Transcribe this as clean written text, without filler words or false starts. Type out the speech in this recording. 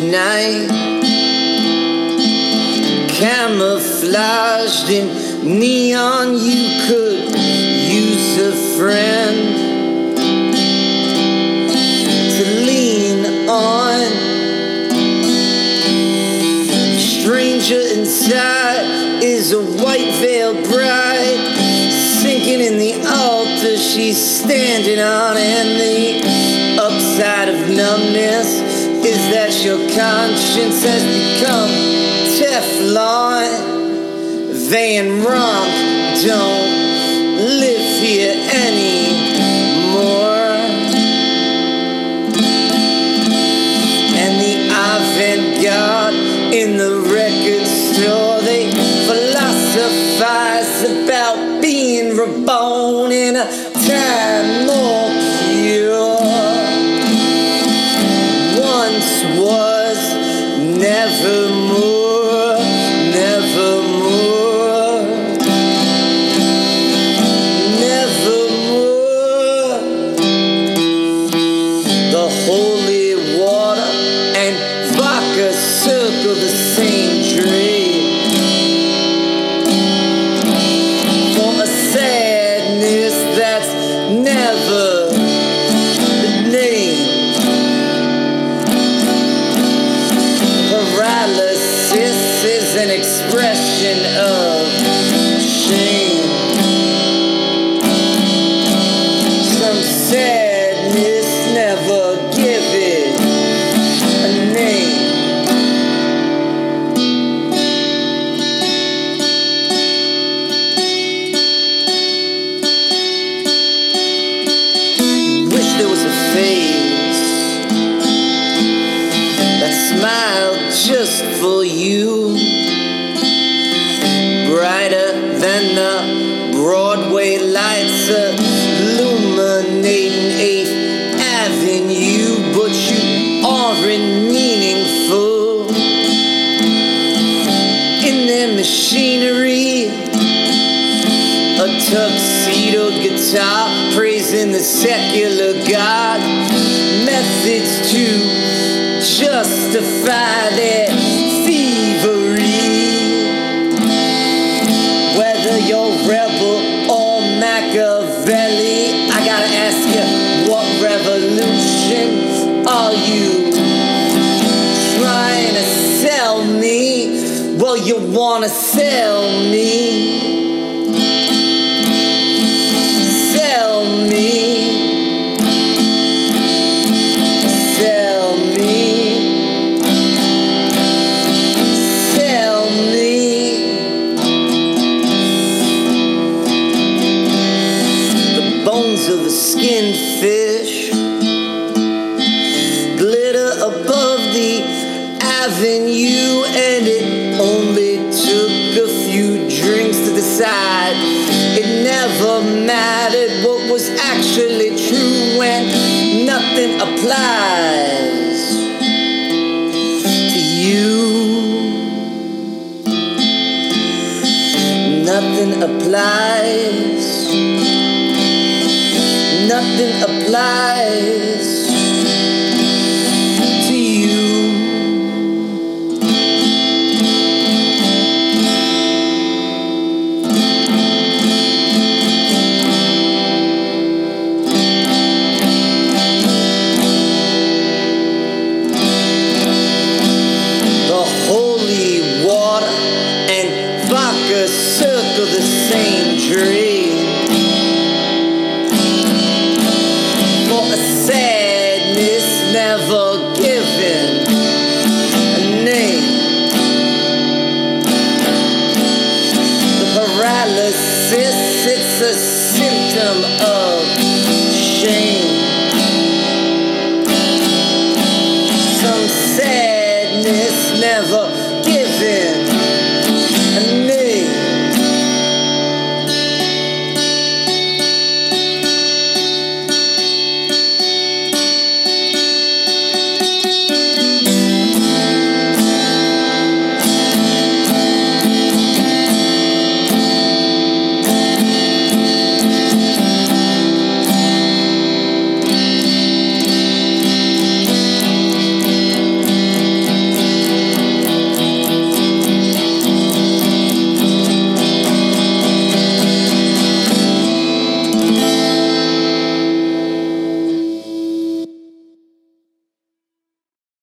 tonight, camouflaged in neon. You could use a friend to lean on. Stranger inside is a white veiled bride, sinking in the altar she's standing on, and the upside of numbness is that your conscience has become Teflon. Van Ronk don't live here anymore, and the avant-garde in the record store, they philosophize about being reborn in a time more pure. Was nevermore, nevermore, nevermore. The holy water and vodka circle the same dream, for a sadness that's never the name. Paralysis is an expression of shame. Some sadness, never give it a name. You wish there was a face that smiled just for you, brighter than the Broadway lights illuminating 8th Avenue, but you aren't meaningful in their machinery. A tuxedoed guitar praising the secular god, methods to justify their thievery. Whether you're rebel or Machiavelli, I gotta ask you, what revolution are you trying to sell me? Well, you wanna sell me, sell me. Of the skinned fish glitter above the avenue, and it only took a few drinks to decide it never mattered what was actually true when nothing applies to you, nothing applies. Nothing applies to you. The holy water and vodka circle the same dream. Sadness never given a name. The paralysis, it's a symptom of